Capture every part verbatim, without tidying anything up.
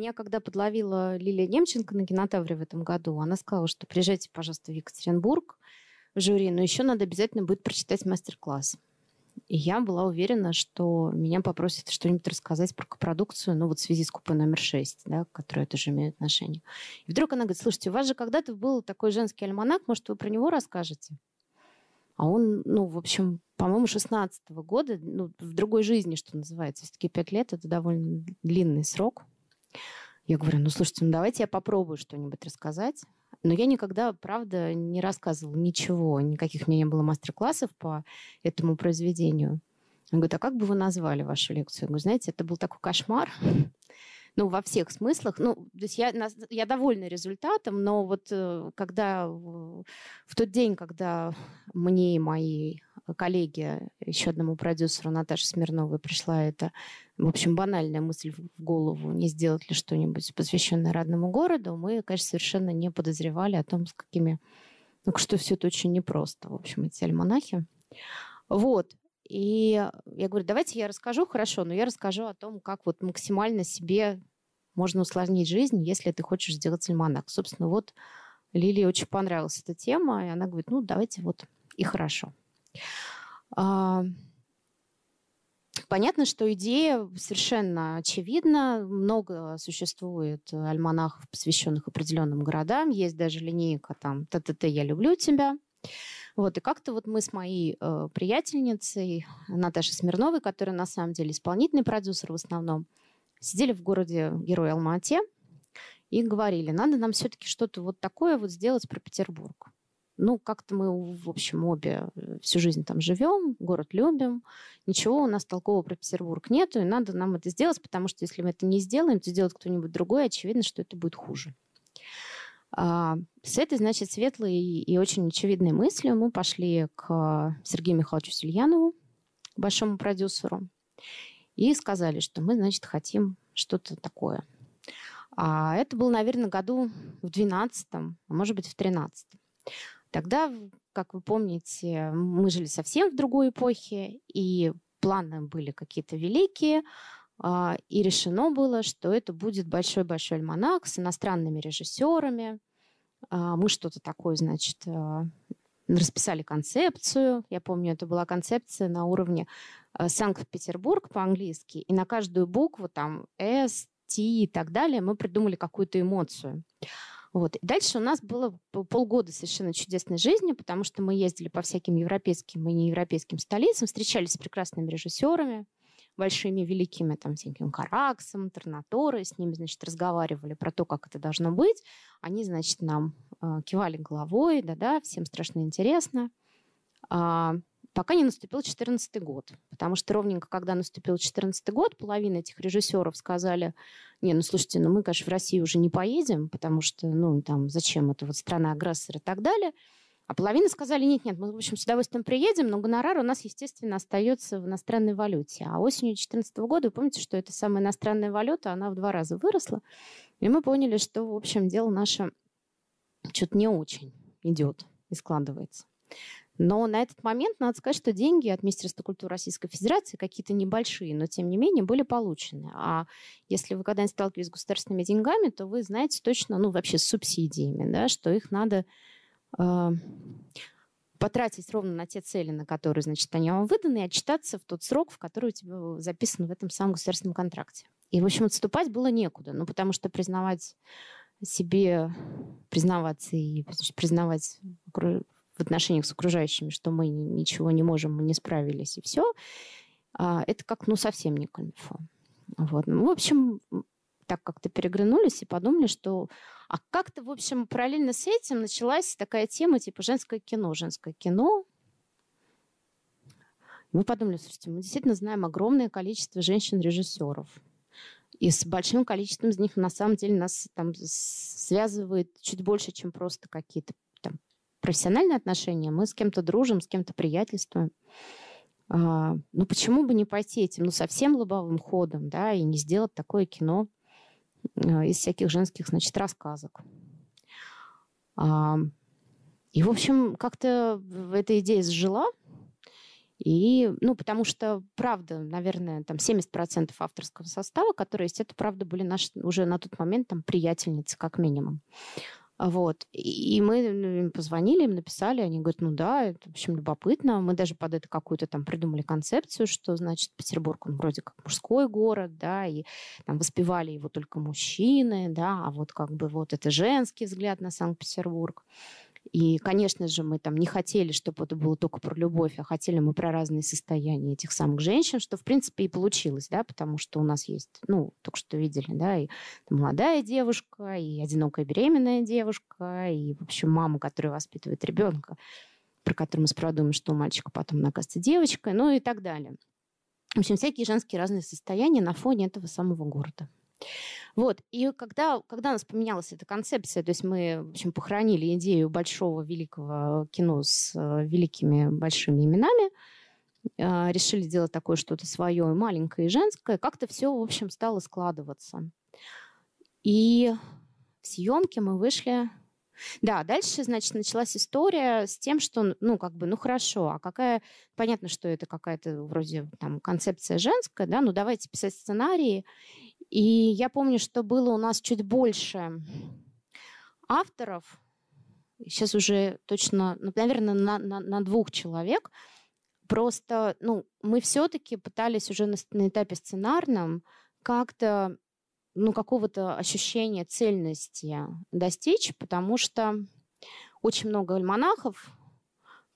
Меня когда подловила Лилия Немченко на Кинотавре в этом году, она сказала, что приезжайте, пожалуйста, в Екатеринбург в жюри, но еще надо обязательно будет прочитать мастер-класс. И я была уверена, что меня попросят что-нибудь рассказать про копродукцию, ну вот в связи с купе номер шесть, да, к которой это же имеет отношение. И вдруг она говорит, слушайте, у вас же когда-то был такой женский альманах, может, вы про него расскажете? А он, ну, в общем, по-моему, шестнадцатого года, ну, в другой жизни, что называется. Все-таки пять лет – это довольно длинный срок. Я говорю, ну, слушайте, ну, давайте я попробую что-нибудь рассказать. Но я никогда, правда, не рассказывала ничего, никаких у меня не было мастер-классов по этому произведению. Она говорит, а как бы вы назвали вашу лекцию? Я говорю, знаете, это был такой кошмар, ну, во всех смыслах. Ну, то есть я, я довольна результатом, но вот когда, в тот день, когда мне и моей коллеге, еще одному продюсеру Наташе Смирновой, пришла эта, в общем, банальная мысль в голову, не сделать ли что-нибудь, посвященное родному городу, мы, конечно, совершенно не подозревали о том, с какими... Ну, что все это очень непросто, в общем, эти альманахи. Вот. И я говорю, давайте я расскажу, хорошо, но я расскажу о том, как вот максимально себе можно усложнить жизнь, если ты хочешь сделать альманах. Собственно, вот Лилии очень понравилась эта тема, и она говорит, ну, давайте вот и хорошо. Понятно, что идея совершенно очевидна. Много существует альманахов, посвященных определенным городам. Есть даже линейка там «ТТТ, я люблю тебя». Вот, и как-то вот мы с моей э, приятельницей Наташей Смирновой, которая на самом деле исполнительный продюсер в основном, сидели в городе Герой Алма-Ате и говорили, надо нам все-таки что-то вот такое вот сделать про Петербург. Ну, как-то мы, в общем, обе всю жизнь там живем, город любим, ничего у нас толкового про Петербург нету, и надо нам это сделать, потому что если мы это не сделаем, то сделает кто-нибудь другой, очевидно, что это будет хуже. А с этой, значит, светлой и очень очевидной мыслью мы пошли к Сергею Михайловичу Сельянову, большому продюсеру, и сказали, что мы, значит, хотим что-то такое. А это было, наверное, году в двенадцатом, а может быть, в тринадцатом. Тогда, как вы помните, мы жили совсем в другой эпохе, и планы были какие-то великие, и решено было, что это будет большой-большой альманах с иностранными режиссерами. Мы что-то такое, значит, расписали концепцию. Я помню, это была концепция на уровне Санкт-Петербург по-английски, и на каждую букву там «С», «Т» и так далее мы придумали какую-то эмоцию. Вот. И дальше у нас было полгода совершенно чудесной жизни, потому что мы ездили по всяким европейским и неевропейским столицам, встречались с прекрасными режиссерами, большими, великими, там, всяким Караксом, Тернаторой, с ними, значит, разговаривали про то, как это должно быть. Они, значит, нам э, кивали головой, да-да, всем страшно интересно. А, пока не наступил четырнадцатый год, потому что ровненько, когда наступил четырнадцатый год, половина этих режиссеров сказали, не, ну, слушайте, ну, мы, конечно, в Россию уже не поедем, потому что, ну, там, зачем это, вот, страна-агрессор и так далее. А половина сказали, нет-нет, мы, в общем, с удовольствием приедем, но гонорар у нас, естественно, остается в иностранной валюте. А осенью две тысячи четырнадцатого года, вы помните, что эта самая иностранная валюта, она в два раза выросла. И мы поняли, что, в общем, дело наше что-то не очень идет и складывается. Но на этот момент, надо сказать, что деньги от Министерства культуры Российской Федерации какие-то небольшие, но, тем не менее, были получены. А если вы когда-нибудь сталкивались с государственными деньгами, то вы знаете точно, ну, вообще с субсидиями, да, что их надо... потратить ровно на те цели, на которые, значит, они вам выданы, и отчитаться в тот срок, в который у тебя записан в этом самом государственном контракте. И, в общем, отступать было некуда, ну, потому что признавать себе, признаваться и признавать в отношениях с окружающими, что мы ничего не можем, мы не справились, и все, это как, ну, совсем не камильфо. Вот. Ну, в общем... так как-то переглянулись и подумали, что... А как-то, в общем, параллельно с этим началась такая тема, типа, женское кино. Женское кино. Мы подумали, слушайте, мы действительно знаем огромное количество женщин-режиссеров. И с большим количеством из них, на самом деле, нас там связывает чуть больше, чем просто какие-то там профессиональные отношения. Мы с кем-то дружим, с кем-то приятельствуем. А, ну, почему бы не пойти этим, ну, совсем лобовым ходом, да, и не сделать такое кино из всяких женских, значит, рассказок. И, в общем, как-то эта идея сжила. И, ну, потому что, правда, наверное, там семьдесят процентов авторского состава, которые есть, это, правда, были наши уже на тот момент там приятельницы, как минимум. Вот. И мы им позвонили, им написали, они говорят, ну да, это, в общем, любопытно. Мы даже под это какую-то там придумали концепцию, что, значит, Петербург, он вроде как мужской город, да, и там воспевали его только мужчины, да, а вот как бы вот это женский взгляд на Санкт-Петербург. И, конечно же, мы там не хотели, чтобы это было только про любовь, а хотели мы про разные состояния этих самых женщин, что, в принципе, и получилось, да, потому что у нас есть, ну, только что видели, да, и молодая девушка, и одинокая беременная девушка, и, в общем, мама, которая воспитывает ребенка, про которую мы сперва думаем, что у мальчика потом окажется девочкой, ну и так далее. В общем, всякие женские разные состояния на фоне этого самого города. Вот. И когда, когда у нас поменялась эта концепция, то есть мы, в общем, похоронили идею большого великого кино с э, великими большими именами, э, решили делать такое что-то свое, маленькое и женское, как-то все, в общем, стало складываться. И в съемке мы вышли... Да, дальше, значит, началась история с тем, что, ну, как бы, ну, хорошо, а какая... Понятно, что это какая-то вроде там концепция женская, да, ну, давайте писать сценарии. И я помню, что было у нас чуть больше авторов, сейчас уже точно, ну, наверное, на, на, на двух человек. Просто, ну, мы все-таки пытались уже на, на этапе сценарном как-то, ну, какого-то ощущения цельности достичь, потому что очень много альманахов,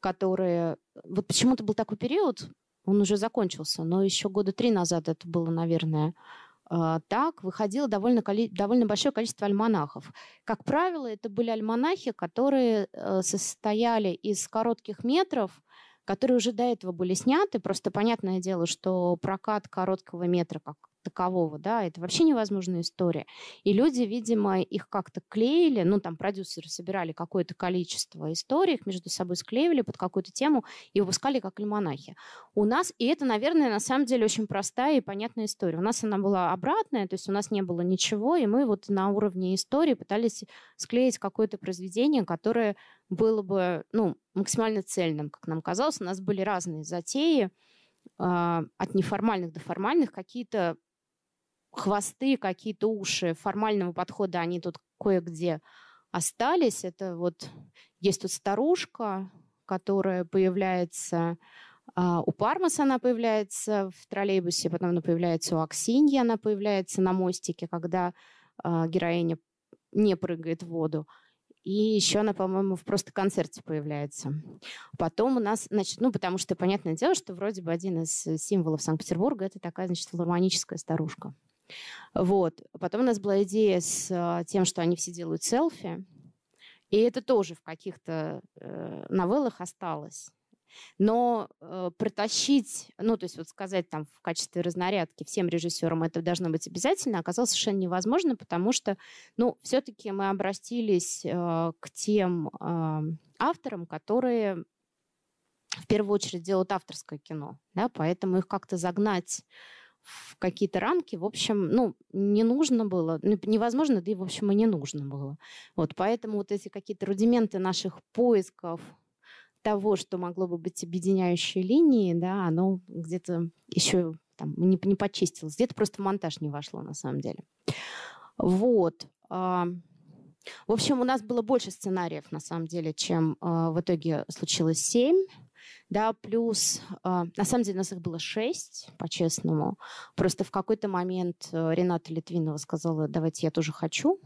которые... Вот почему-то был такой период, он уже закончился, но еще года три назад это было, наверное... Так выходило довольно, довольно большое количество альманахов. Как правило, это были альманахи, которые состояли из коротких метров, которые уже до этого были сняты. Просто понятное дело, что прокат короткого метра как такового, да, это вообще невозможная история. И люди, видимо, их как-то клеили, ну, там продюсеры собирали какое-то количество историй, их между собой склеивали под какую-то тему и выпускали как альманахи. У нас, и это, наверное, на самом деле очень простая и понятная история. У нас она была обратная, то есть у нас не было ничего, и мы вот на уровне истории пытались склеить какое-то произведение, которое было бы, ну, максимально цельным, как нам казалось. У нас были разные затеи, э, от неформальных до формальных, какие-то хвосты, какие-то уши формального подхода, они тут кое-где остались. Это вот есть тут старушка, которая появляется э, у Пармаса, она появляется в троллейбусе, потом она появляется у Аксиньи, она появляется на мостике, когда э, героиня не прыгает в воду. И еще она, по-моему, в просто концерте появляется. Потом у нас, значит, ну, потому что понятное дело, что вроде бы один из символов Санкт-Петербурга это такая, значит, филармоническая старушка. Вот. Потом у нас была идея с тем, что они все делают селфи. И это тоже в каких-то э, новеллах осталось. Но э, протащить, ну, то есть вот сказать там в качестве разнарядки всем режиссерам это должно быть обязательно, оказалось совершенно невозможно, потому что, ну, все-таки мы обратились э, к тем э, авторам, которые в первую очередь делают авторское кино, да, поэтому их как-то загнать в какие-то рамки, в общем, ну, не нужно было, невозможно, да и, в общем, и не нужно было. Вот, поэтому вот эти какие-то рудименты наших поисков того, что могло бы быть объединяющей линией, да, оно где-то еще там не, не почистилось, где-то просто в монтаж не вошло, на самом деле. Вот. В общем, у нас было больше сценариев, на самом деле, чем в итоге случилось семь. Да, плюс, э, на самом деле, у нас их было шесть, по-честному. Просто в какой-то момент Рената Литвинова сказала, давайте я тоже хочу.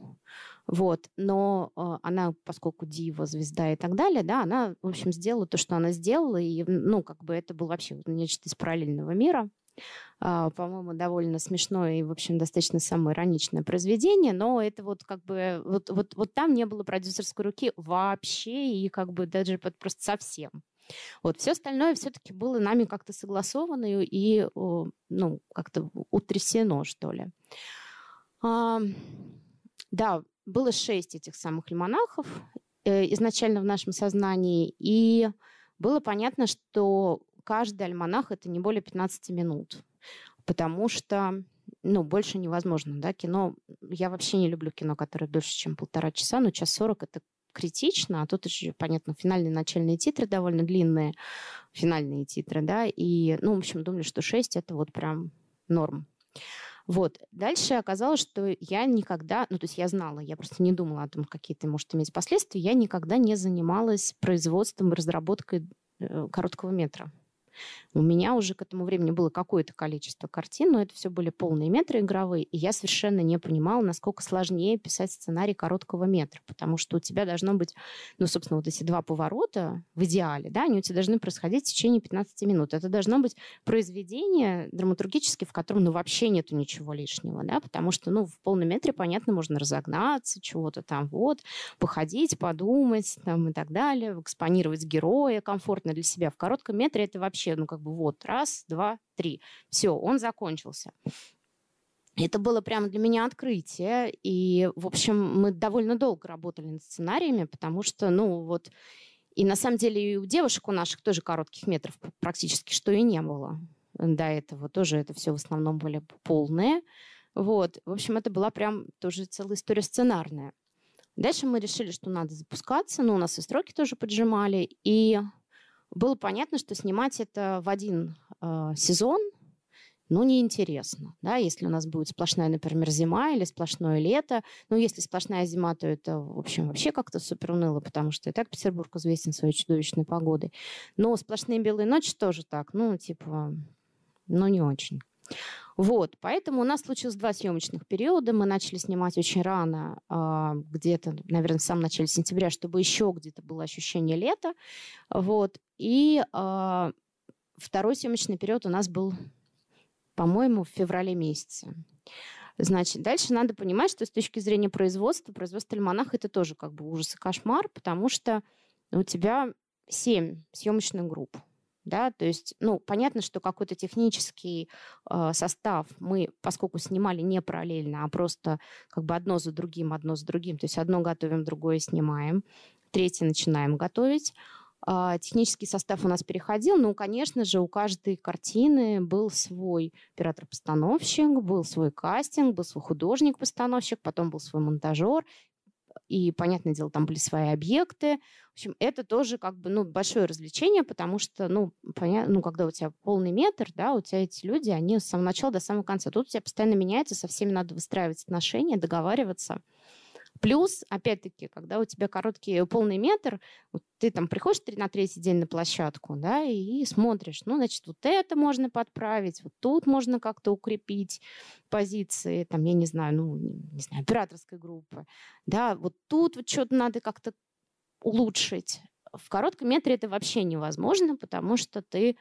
Вот. Но э, она, поскольку дива, звезда и так далее, да, она, в общем, сделала то, что она сделала. И, ну, как бы это было вообще нечто из параллельного мира. Э, по-моему, довольно смешное и, в общем, достаточно самоироничное произведение. Но это вот как бы... Вот, вот, вот там не было продюсерской руки вообще и как бы даже просто совсем. Вот. Все остальное все-таки было нами как-то согласовано и, ну, как-то утрясено, что ли. А, да, было шесть этих самых альманахов э, изначально в нашем сознании, и было понятно, что каждый альманах — это не более пятнадцать минут, потому что, ну, больше невозможно, да, кино... Я вообще не люблю кино, которое дольше, чем полтора часа, но час сорок — это критично, а тут еще, понятно, финальные, начальные титры довольно длинные, финальные титры, да, и, ну, в общем, думали, что шесть – это вот прям норм. Вот. Дальше оказалось, что я никогда, ну, то есть я знала, я просто не думала о том, какие это может иметь последствия, я никогда не занималась производством и разработкой короткого метра. У меня уже к этому времени было какое-то количество картин, но это все были полные метры игровые, и я совершенно не понимала, насколько сложнее писать сценарий короткого метра, потому что у тебя должно быть, ну, собственно, вот эти два поворота в идеале, да, они у тебя должны происходить в течение пятнадцати минут. Это должно быть произведение драматургическое, в котором, ну, вообще нету ничего лишнего, да, потому что, ну, в полном метре, понятно, можно разогнаться, чего-то там вот, походить, подумать, там, и так далее, экспонировать героя комфортно для себя. В коротком метре это вообще, ну, как бы вот, раз, два, три. Все, он закончился. Это было прямо для меня открытие. И, в общем, мы довольно долго работали над сценариями, потому что, ну, вот... И, на самом деле, и у девушек у наших тоже коротких метров практически что и не было до этого. Тоже это все в основном были полные. Вот. В общем, это была прям тоже целая история сценарная. Дальше мы решили, что надо запускаться. Но у нас и сроки тоже поджимали. И... было понятно, что снимать это в один э, сезон, ну, неинтересно. Да? Если у нас будет сплошная, например, зима или сплошное лето. Ну, если сплошная зима, то это, в общем, вообще как-то супер уныло, потому что и так Петербург известен своей чудовищной погодой. Но сплошные белые ночи тоже так, ну, типа, ну, не очень. Вот, поэтому у нас случилось два съемочных периода. Мы начали снимать очень рано, где-то, наверное, в самом начале сентября, чтобы еще где-то было ощущение лета. Вот. И второй съемочный период у нас был, по-моему, в феврале месяце. Значит, дальше надо понимать, что с точки зрения производства, производство «Альманаха» — это тоже как бы ужас и кошмар, потому что у тебя семь съемочных групп. Да, то есть, ну, понятно, что какой-то технический э, состав мы, поскольку снимали не параллельно, а просто как бы одно за другим, одно за другим, то есть одно готовим, другое снимаем, третье начинаем готовить. Э, технический состав у нас переходил, но, конечно же, у каждой картины был свой оператор-постановщик, был свой кастинг, был свой художник-постановщик, потом был свой монтажер. И, понятное дело, там были свои объекты. В общем, это тоже как бы, ну, большое развлечение, потому что, ну, понятно, ну, когда у тебя полный метр, да, у тебя эти люди, они с самого начала до самого конца. Тут у тебя постоянно меняется, со всеми надо выстраивать отношения, договариваться. Плюс, опять-таки, когда у тебя короткий, полный метр, вот ты там приходишь на третий день на площадку, да, и смотришь, ну, значит, вот это можно подправить, вот тут можно как-то укрепить позиции, там, я не знаю, ну, не знаю, операторской группы, да, вот тут вот что-то надо как-то улучшить. В коротком метре это вообще невозможно, потому что ты,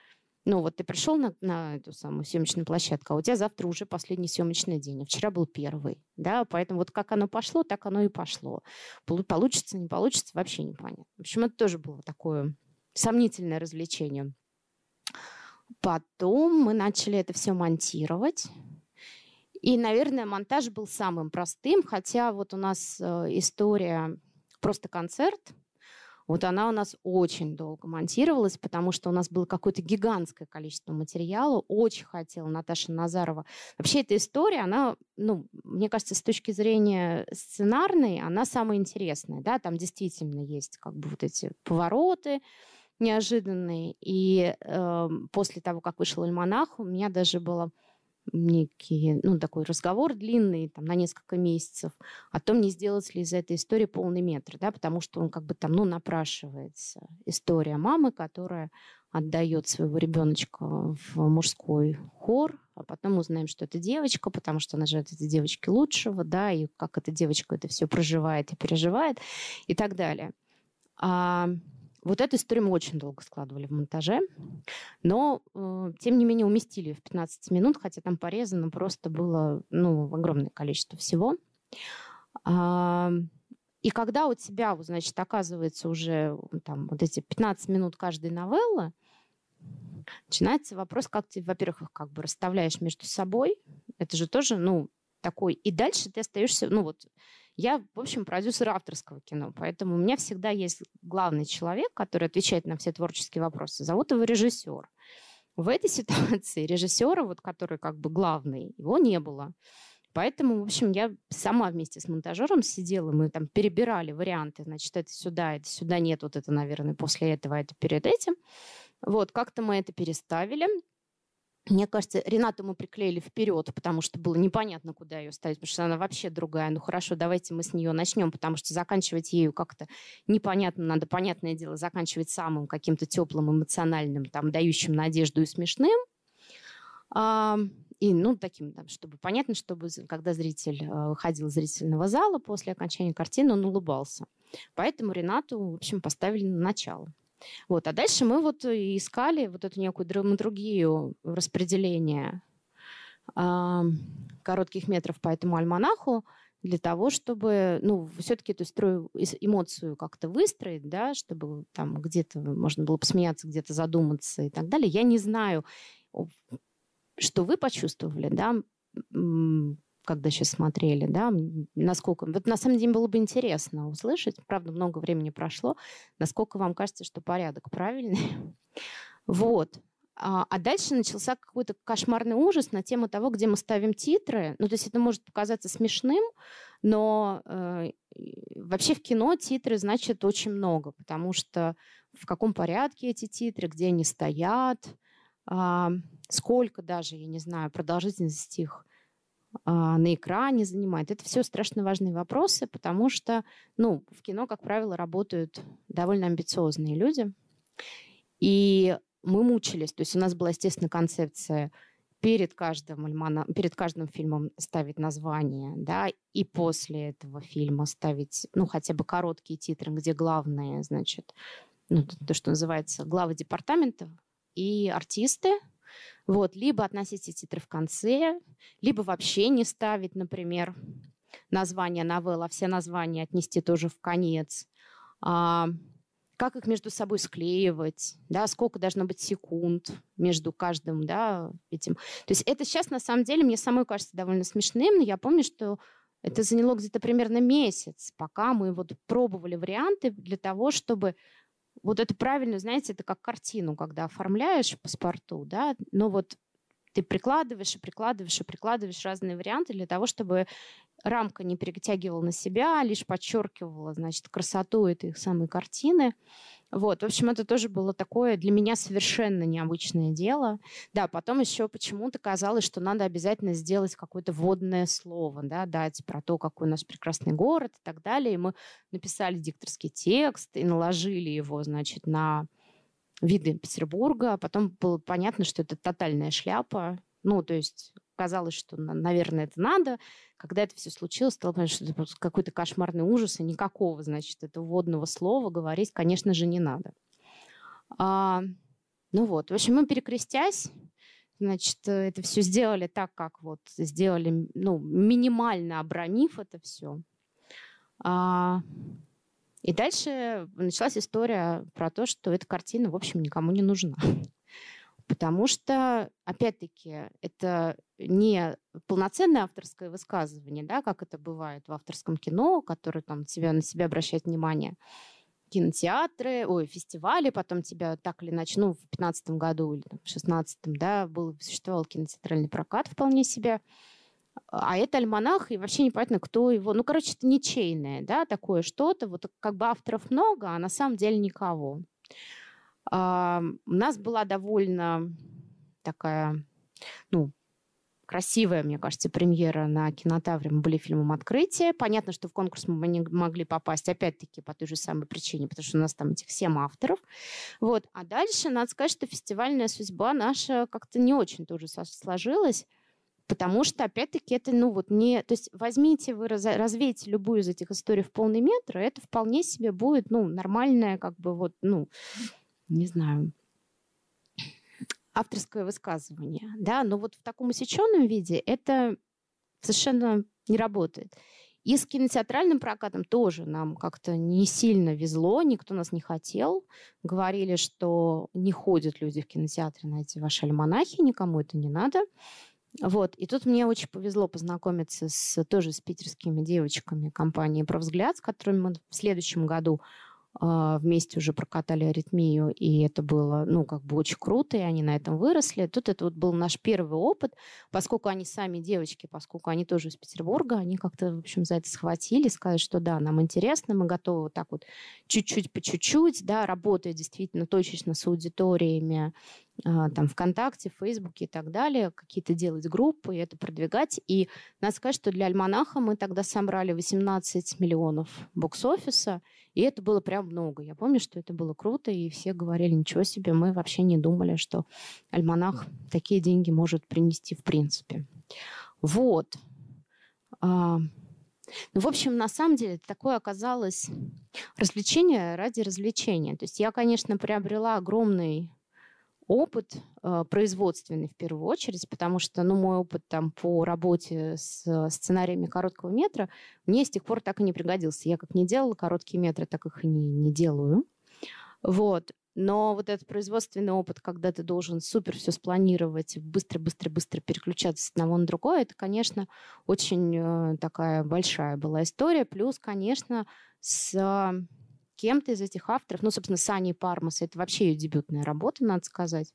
ну, вот ты пришел на, на эту самую съемочную площадку, а у тебя завтра уже последний съемочный день, а вчера был первый, да, поэтому вот как оно пошло, так оно и пошло. Получится, не получится, вообще непонятно. В общем, это тоже было такое сомнительное развлечение. Потом мы начали это все монтировать. И, наверное, монтаж был самым простым, хотя вот у нас история «Просто концерт», вот она у нас очень долго монтировалась, потому что у нас было какое-то гигантское количество материала. Очень хотела Наташа Назарова. Вообще эта история, она, ну, мне кажется, с точки зрения сценарной, она самая интересная. Да? Там действительно есть как бы вот эти повороты неожиданные. И э, после того, как вышел «Альманах», у меня даже было... некий, ну, такой разговор длинный, там, на несколько месяцев, о том, не сделать ли из этой истории полный метр, да, потому что он как бы там, ну, напрашивается. История мамы, которая отдает своего ребеночка в мужской хор, а потом мы узнаем, что это девочка, потому что она желает этой девочке лучшего, да, и как эта девочка это все проживает и переживает, и так далее. А... Вот эту историю мы очень долго складывали в монтаже, но, э, тем не менее, уместили в пятнадцать минут, хотя там порезано просто было, ну, огромное количество всего. А, и когда у тебя, вот, значит, оказывается уже там, вот эти пятнадцать минут каждой новеллы, начинается вопрос, как ты, во-первых, их как бы расставляешь между собой. Это же тоже, ну, такой... И дальше ты остаешься, ну, вот... Я, в общем, продюсер авторского кино, поэтому у меня всегда есть главный человек, который отвечает на все творческие вопросы. Зовут его режиссер. В этой ситуации режиссера, вот, который как бы главный, его не было. Поэтому, в общем, я сама вместе с монтажером сидела, мы там перебирали варианты, значит, это сюда, это сюда, нет, вот это, наверное, после этого, это перед этим. Вот, как-то мы это переставили. Мне кажется, Ренату мы приклеили вперед, потому что было непонятно, куда ее ставить, потому что она вообще другая. Ну хорошо, давайте мы с нее начнем, потому что заканчивать ею как-то непонятно. Надо, понятное дело, заканчивать самым каким-то теплым, эмоциональным, там, дающим надежду и смешным. И, ну, таким, там, чтобы понятно, чтобы когда зритель выходил из зрительного зала после окончания картины, он улыбался. Поэтому Ренату, в общем, поставили на начало. Вот. А дальше мы вот искали вот эту некую драматургию распределения э, коротких метров по этому альманаху для того, чтобы, ну, все-таки эту струю, эмоцию как-то выстроить, да, чтобы там где-то можно было посмеяться, где-то задуматься и так далее. Я не знаю, что вы почувствовали, да, когда сейчас смотрели, да, насколько... Вот на самом деле было бы интересно услышать, правда, много времени прошло, насколько вам кажется, что порядок правильный. Вот. А дальше начался какой-то кошмарный ужас на тему того, где мы ставим титры. Ну, то есть это может показаться смешным, но э, вообще в кино титры значат очень много, потому что в каком порядке эти титры, где они стоят, э, сколько даже, я не знаю, продолжительность их на экране занимает. Это все страшно важные вопросы, потому что, ну, в кино, как правило, работают довольно амбициозные люди. И мы мучились. То есть у нас была, естественно, концепция перед каждым, альмана... перед каждым фильмом ставить название, да, и после этого фильма ставить, ну, хотя бы короткие титры, где главные, значит, ну, то, что называется, главы департаментов и артисты. Вот, либо относить эти титры в конце, либо вообще не ставить, например, название новелл, а все названия отнести тоже в конец. А, как их между собой склеивать, да, сколько должно быть секунд между каждым, да, этим. То есть это сейчас, на самом деле, мне самой кажется довольно смешным, но я помню, что это заняло где-то примерно месяц, пока мы вот пробовали варианты для того, чтобы... Вот это правильно, знаете, это как картину, когда оформляешь в паспорту, да, но вот ты прикладываешь и прикладываешь и прикладываешь разные варианты для того, чтобы рамка не перетягивала на себя, а лишь подчеркивала, значит, красоту этой самой картины. Вот, в общем, это тоже было такое для меня совершенно необычное дело. Да, потом еще почему-то казалось, что надо обязательно сделать какое-то вводное слово, да, дать про то, какой у нас прекрасный город и так далее. И мы написали дикторский текст и наложили его, значит, на виды Петербурга. Потом было понятно, что это тотальная шляпа. Ну, то есть казалось, что, наверное, это надо. Когда это все случилось, стало понятно, что это просто какой-то кошмарный ужас, и никакого, значит, этого вводного слова говорить, конечно же, не надо. А, ну вот, в общем, мы перекрестясь, значит, это все сделали так, как вот сделали, ну, минимально обронив это все. А, и дальше началась история про то, что эта картина, в общем, никому не нужна. Потому что, опять-таки, это не полноценное авторское высказывание, да, как это бывает в авторском кино, которое там, тебя, на себя обращает внимание кинотеатры, ой, фестивали, потом тебя так или иначе, ну, в пятнадцатом году или там, в шестнадцатом, да, был, существовал кинотеатральный прокат вполне себе, а это альманах, и вообще непонятно, кто его... Ну, короче, это ничейное, да, такое что-то, вот как бы авторов много, а на самом деле никого. Uh, у нас была довольно такая, ну, красивая, мне кажется, премьера на Кинотавре. Мы были фильмом «Открытие». Понятно, что в конкурс мы не могли попасть, опять-таки, по той же самой причине, потому что у нас там этих семь авторов. Вот. А дальше, надо сказать, что фестивальная судьба наша как-то не очень тоже сложилась, потому что, опять-таки, это, ну, вот не... То есть возьмите вы, развейте любую из этих историй в полный метр, и это вполне себе будет, ну, нормальная, как бы, вот, ну... не знаю, авторское высказывание, да, но вот в таком усеченном виде это совершенно не работает. И с кинотеатральным прокатом тоже нам как-то не сильно везло, никто нас не хотел. Говорили, что не ходят люди в кинотеатры на эти ваши альманахи, никому это не надо. Вот. И тут мне очень повезло познакомиться с, тоже с питерскими девочками компании «Про взгляд», с которыми мы в следующем году вместе уже прокатали «Аритмию», и это было, ну, как бы очень круто, и они на этом выросли. Тут это вот был наш первый опыт, поскольку они сами девочки, поскольку они тоже из Петербурга, они как-то, в общем, за это схватили, сказали, что да, нам интересно, мы готовы вот так вот чуть-чуть по чуть-чуть, да, работая действительно точечно с аудиториями, там, ВКонтакте, Фейсбуке и так далее, какие-то делать группы и это продвигать. И надо сказать, что для «Альманаха» мы тогда собрали восемнадцать миллионов бокс-офиса, и это было прям много. Я помню, что это было круто, и все говорили, ничего себе, мы вообще не думали, что «Альманах» такие деньги может принести в принципе. Вот. Ну, в общем, на самом деле, такое оказалось развлечение ради развлечения. То есть я, конечно, приобрела огромный опыт э, производственный в первую очередь, потому что, ну, мой опыт там по работе с сценариями короткого метра мне с тех пор так и не пригодился. Я как не делала короткие метры, так их и не, не делаю. Вот. Но вот этот производственный опыт, когда ты должен супер все спланировать, быстро-быстро-быстро переключаться с одного на другое, это, конечно, очень э, такая большая была история. Плюс, конечно, с... Э, кем-то из этих авторов, ну, собственно, Сани Пармас, это вообще ее дебютная работа, надо сказать.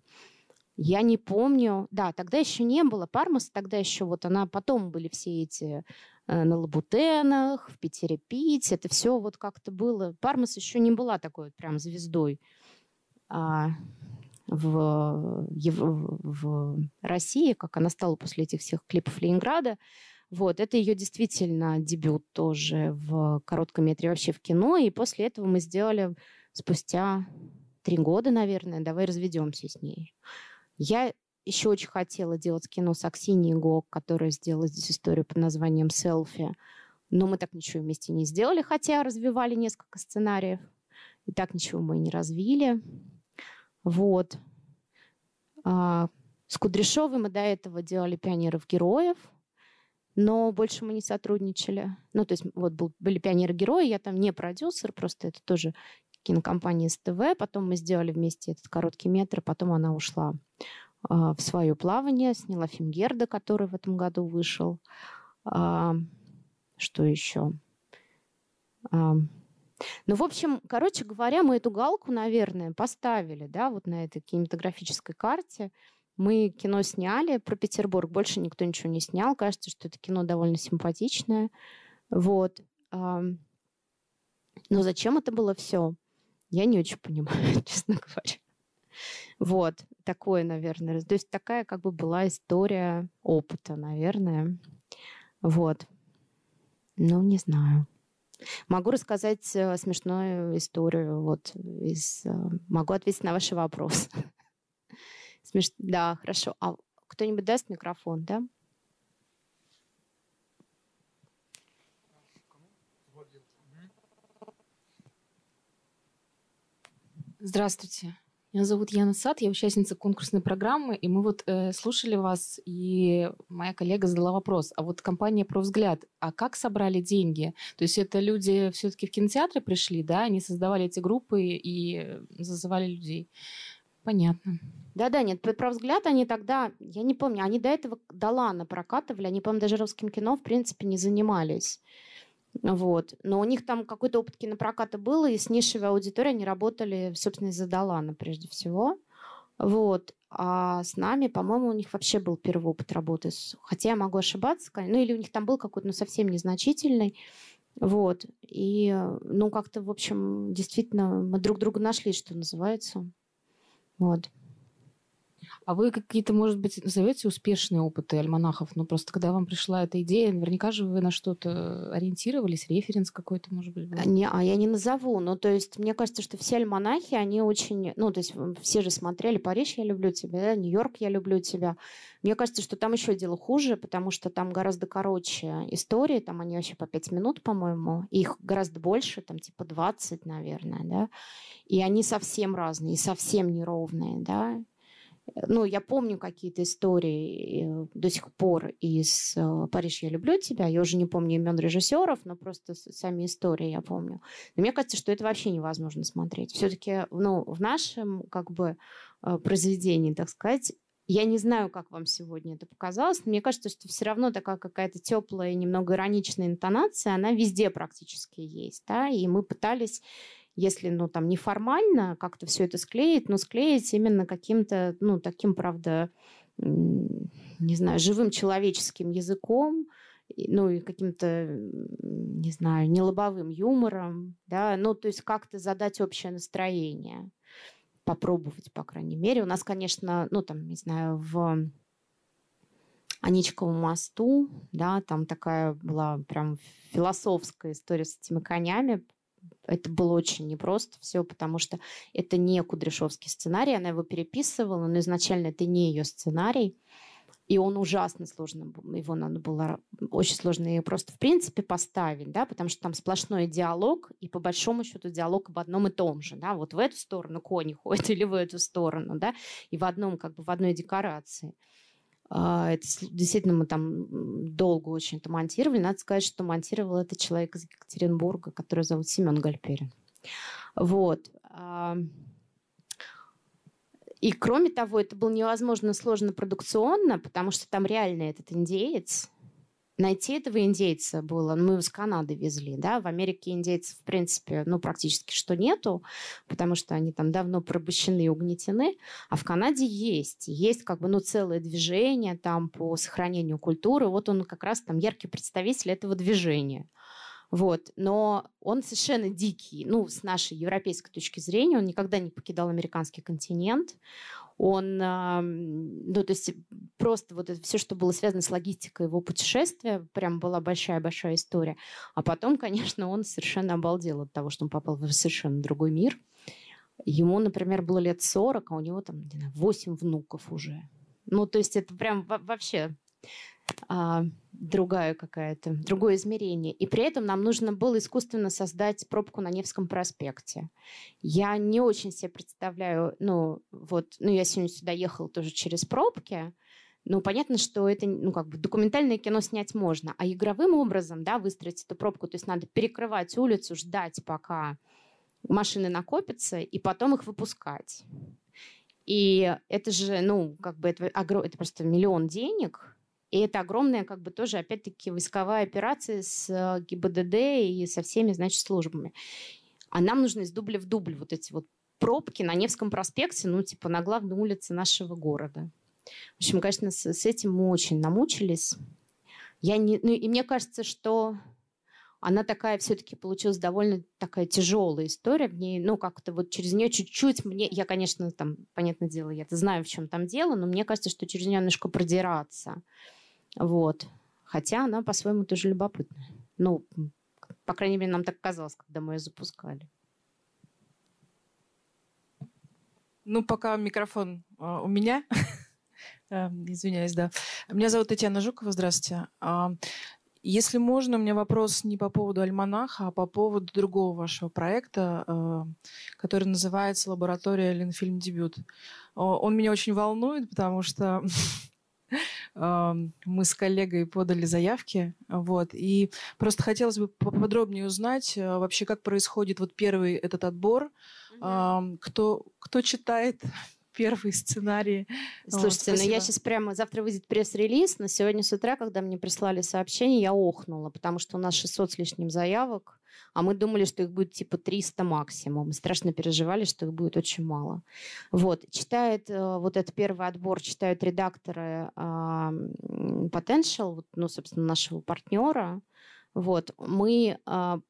Я не помню. Да, тогда еще не было Пармаса, тогда еще вот она, потом были все эти э, на Лабутенах, в Питере пить, это все вот как-то было. Пармас еще не была такой вот прям звездой а, в, в, в России, как она стала после этих всех клипов Ленинграда. Вот, это ее действительно дебют тоже в коротком метре вообще в кино. И после этого мы сделали спустя три года, наверное, «Давай разведемся» с ней. Я еще очень хотела делать кино с Аксиньей Гог, которая сделала здесь историю под названием «Селфи». Но мы так ничего вместе не сделали, хотя развивали несколько сценариев. И так ничего мы и не развили. Вот. С Кудряшовой мы до этого делали «Пионеров-героев». Но больше мы не сотрудничали. Ну, то есть вот был, были «Пионеры-герои», я там не продюсер, просто это тоже кинокомпания СТВ. Потом мы сделали вместе этот короткий метр, потом она ушла э, в свое плавание, сняла «Фингерда», который в этом году вышел. А, что еще? А, ну, в общем, короче говоря, мы эту галку, наверное, поставили, да, вот на этой кинематографической карте. Мы кино сняли про Петербург, больше никто ничего не снял. Кажется, что это кино довольно симпатичное. Вот. Но зачем это было все? Я не очень понимаю, честно говоря. Вот. Такое, наверное. То есть такая как бы была история опыта, наверное. Вот. Ну, не знаю. Могу рассказать смешную историю. Вот. Из... Могу ответить на ваши вопросы. Смеш... Да, хорошо. А кто-нибудь даст микрофон, да? Здравствуйте. Меня зовут Яна Сад, я участница конкурсной программы, и мы вот э, слушали вас, и моя коллега задала вопрос. А вот компания «Про взгляд», а как собрали деньги? То есть это люди все-таки в кинотеатры пришли, да? Они создавали эти группы и зазывали людей. Понятно. Да-да, нет, «Про взгляд» они тогда, я не помню, они до этого Долана прокатывали, они, по-моему, даже русским кино, в принципе, не занимались. Вот. Но у них там какой-то опыт кинопроката был, и с нишевой аудиторией они работали, собственно, из-за Долана прежде всего. Вот. А с нами, по-моему, у них вообще был первый опыт работы. Хотя я могу ошибаться, ну или у них там был какой-то, ну, совсем незначительный. Вот. И, ну, как-то, в общем, действительно, мы друг друга нашли, что называется. Вот. А вы какие-то, может быть, назовете успешные опыты «Альманахов»? Ну, просто когда вам пришла эта идея, наверняка же вы на что-то ориентировались, референс какой-то, может быть? Был? Не, а я не назову. Ну, то есть, мне кажется, что все «Альманахи», они очень... Ну, то есть, все же смотрели «Париж, я люблю тебя», да? «Нью-Йорк, я люблю тебя». Мне кажется, что там еще дело хуже, потому что там гораздо короче истории, там они вообще по пять минут, по-моему, их гораздо больше, там типа двадцать, наверное, да? И они совсем разные, и совсем неровные, да? Ну, я помню какие-то истории до сих пор из «Париж, я люблю тебя». Я уже не помню имен режиссеров, но просто сами истории я помню. Но мне кажется, что это вообще невозможно смотреть. Все-таки, ну, в нашем как бы произведении, так сказать, я не знаю, как вам сегодня это показалось, но мне кажется, что все равно такая какая-то теплая и немного ироничная интонация, она везде практически есть, да? И мы пытались если, ну, там, неформально как-то все это склеить, но склеить именно каким-то, ну, таким, правда, не знаю, живым человеческим языком, ну, и каким-то, не знаю, не лобовым юмором, да, ну, то есть как-то задать общее настроение, попробовать, по крайней мере. У нас, конечно, ну, там, не знаю, в Аничковом мосту, да, там такая была прям философская история с этими конями. Это было очень непросто все, потому что это не кудряшовский сценарий, она его переписывала, но изначально это не ее сценарий. И он ужасно сложно был, его надо было очень сложно просто в принципе поставить, да, потому что там сплошной диалог, и по большому счету диалог об одном и том же, да, вот в эту сторону кони ходят или в эту сторону, да, и в одном, как бы в одной декорации. Это действительно мы там долго очень это монтировали. Надо сказать, что монтировал это человек из Екатеринбурга, который зовут Семен Гальперин. Вот. И, кроме того, это было невозможно сложно продукционно, потому что там реально этот индеец. Найти этого индейца было, ну, мы из Канады везли, да, в Америке индейцев, в принципе, ну, практически что нету, потому что они там давно порабощены и угнетены, а в Канаде есть, есть как бы, ну, целое движение там по сохранению культуры, вот он как раз там яркий представитель этого движения, вот, но он совершенно дикий, ну, с нашей европейской точки зрения, он никогда не покидал американский континент. Он, ну, то есть просто вот это все, что было связано с логистикой его путешествия, прям была большая-большая история. А потом, конечно, он совершенно обалдел от того, что он попал в совершенно другой мир. Ему, например, было лет сорок, а у него там, не знаю, восемь внуков уже. Ну, то есть это прям вообще а, другая какая-то, другое измерение. И при этом нам нужно было искусственно создать пробку на Невском проспекте. Я не очень себе представляю, ну, вот, ну, я сегодня сюда ехала тоже через пробки. Ну, понятно, что это, ну, как бы документальное кино снять можно, а игровым образом, да, выстроить эту пробку, то есть надо перекрывать улицу, ждать, пока машины накопятся, и потом их выпускать. И это же, ну, как бы это, это просто миллион денег. И это огромная, как бы тоже, опять-таки, войсковая операция с ГИБДД и со всеми, значит, службами. А нам нужно из дубля в дубль вот эти вот пробки на Невском проспекте, ну, типа на главной улице нашего города. В общем, конечно, с, с этим мы очень намучились. Я не, ну, и мне кажется, что она такая все-таки получилась довольно такая тяжелая история. В ней, ну, как-то вот через нее чуть-чуть мне... Я, конечно, там, понятное дело, я-то знаю, в чем там дело, но мне кажется, что через нее немножко продираться. Вот. Хотя она по-своему тоже любопытная. Ну, по крайней мере, нам так казалось, когда мы ее запускали. Ну, пока микрофон э, у меня. Извиняюсь, да. Меня зовут Татьяна Жукова. Здравствуйте. Если можно, у меня вопрос не по поводу альманаха, а по поводу другого вашего проекта, э, который называется «Лаборатория Ленфильм Дебют». Он меня очень волнует, потому что... Мы с коллегой подали заявки. Вот. И просто хотелось бы поподробнее узнать вообще, как происходит вот первый этот отбор, mm-hmm. кто, кто читает первые сценарии. Слушайте, вот, ну я сейчас прямо... Завтра выйдет пресс-релиз, но сегодня с утра, когда мне прислали сообщение, я охнула, потому что у нас шестьсот с лишним заявок, а мы думали, что их будет типа триста максимум. Мы страшно переживали, что их будет очень мало. Вот. Читает вот этот первый отбор, читают редакторы Potential, ну, собственно, нашего партнера. Вот. Мы...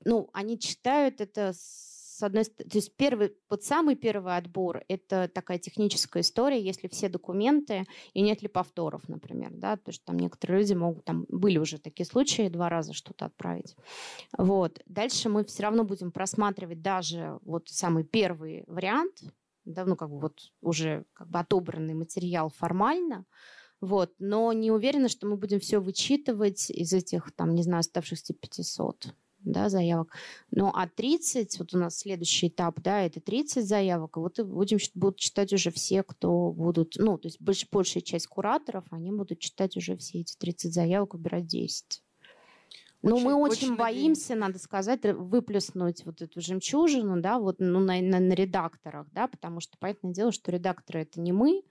Ну, они читают это... С одной, то есть первый, вот самый первый отбор – это такая техническая история, если все документы и нет ли повторов, например, да, потому что там некоторые люди могут, там были уже такие случаи, два раза что-то отправить. Вот. Дальше мы все равно будем просматривать даже вот самый первый вариант, да, ну, как бы вот уже как бы отобранный материал формально. Вот, но не уверена, что мы будем все вычитывать из этих, там, не знаю, оставшихся пятисот. Да, заявок. Ну, а тридцать, вот у нас следующий этап, да, это тридцать заявок, и вот и будем, будут читать уже все, кто будут, ну, то есть больш, большая часть кураторов, они будут читать уже все эти тридцать заявок, выбирать десять. Но очень, мы очень, очень боимся, надо сказать, выплеснуть вот эту жемчужину, да, вот, ну, на, на, на редакторах, да, потому что, понятное дело, что редакторы это не мы,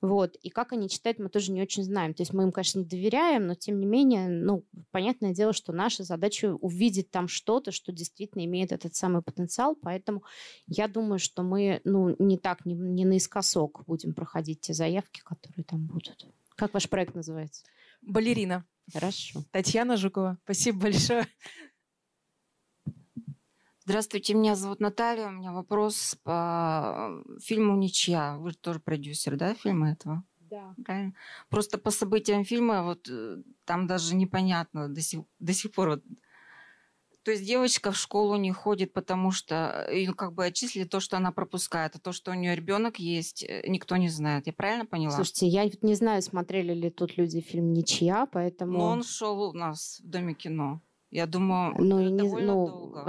вот, и как они читают, мы тоже не очень знаем. То есть мы им, конечно, доверяем, но тем не менее, ну, понятное дело, что наша задача увидеть там что-то, что действительно имеет этот самый потенциал, поэтому я думаю, что мы, ну, не так, не, не наискосок будем проходить те заявки, которые там будут. Как ваш проект называется? «Балерина». Хорошо. Татьяна Жукова, спасибо большое. Здравствуйте, меня зовут Наталья. У меня вопрос по фильму «Ничья». Вы же тоже продюсер, да, фильма этого? Да. Правильно? Просто по событиям фильма вот там даже непонятно до сих, до сих пор. Вот. То есть девочка в школу не ходит, потому что ее как бы отчислили то, что она пропускает, а то, что у нее ребенок есть, никто не знает. Я правильно поняла? Слушайте, я не знаю, смотрели ли тут люди фильм «Ничья», поэтому... Но он шел у нас в Доме кино. Я думаю, ну, не... довольно ну... долго.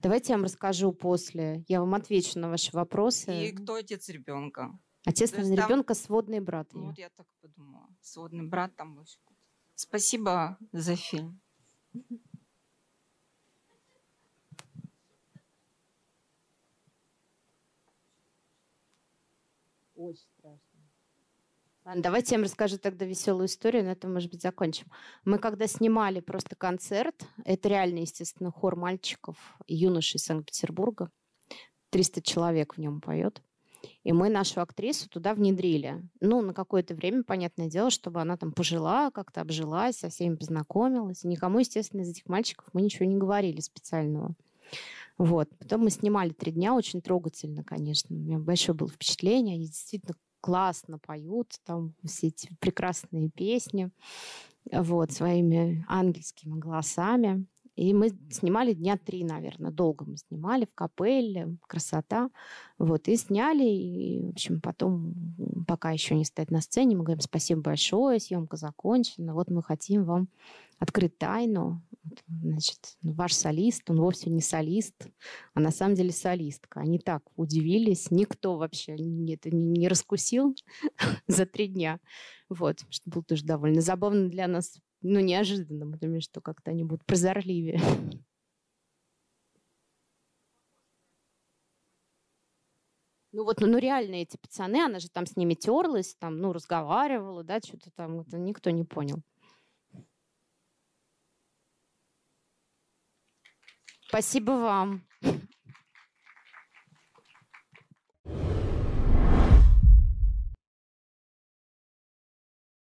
Давайте я вам расскажу после. Я вам отвечу на ваши вопросы. И кто отец ребенка? Отец ребенка сводный брат. Ну, вот я так подумала. Сводный брат там вообще. Спасибо за фильм. Очень страшно. Ладно, давайте я вам расскажу тогда веселую историю, на этом, может быть, закончим. Мы когда снимали просто концерт, это реально, естественно, хор мальчиков, юношей Санкт-Петербурга, триста человек в нем поет, и мы нашу актрису туда внедрили. Ну, на какое-то время, понятное дело, чтобы она там пожила, как-то обжилась, со всеми познакомилась. И никому, естественно, из этих мальчиков мы ничего не говорили специального. Вот. Потом мы снимали три дня, очень трогательно, конечно. У меня большое было впечатление. Они действительно классно поют, там все эти прекрасные песни, вот, своими ангельскими голосами. И мы снимали дня три, наверное, долго мы снимали в капелле, красота. Вот, и сняли, и, в общем, потом, пока еще не стоит на сцене, мы говорим: спасибо большое, съемка закончена, вот мы хотим вам открыть тайну. Значит, ваш солист, он вовсе не солист, а на самом деле солистка. Они так удивились, никто вообще это не раскусил за три дня. Вот, что было тоже довольно забавно для нас, ну, неожиданно, потому что как-то они будут прозорливее. Ну вот, ну, ну реально эти пацаны, она же там с ними терлась, там, ну, разговаривала, да, что-то там, это никто не понял. Спасибо вам.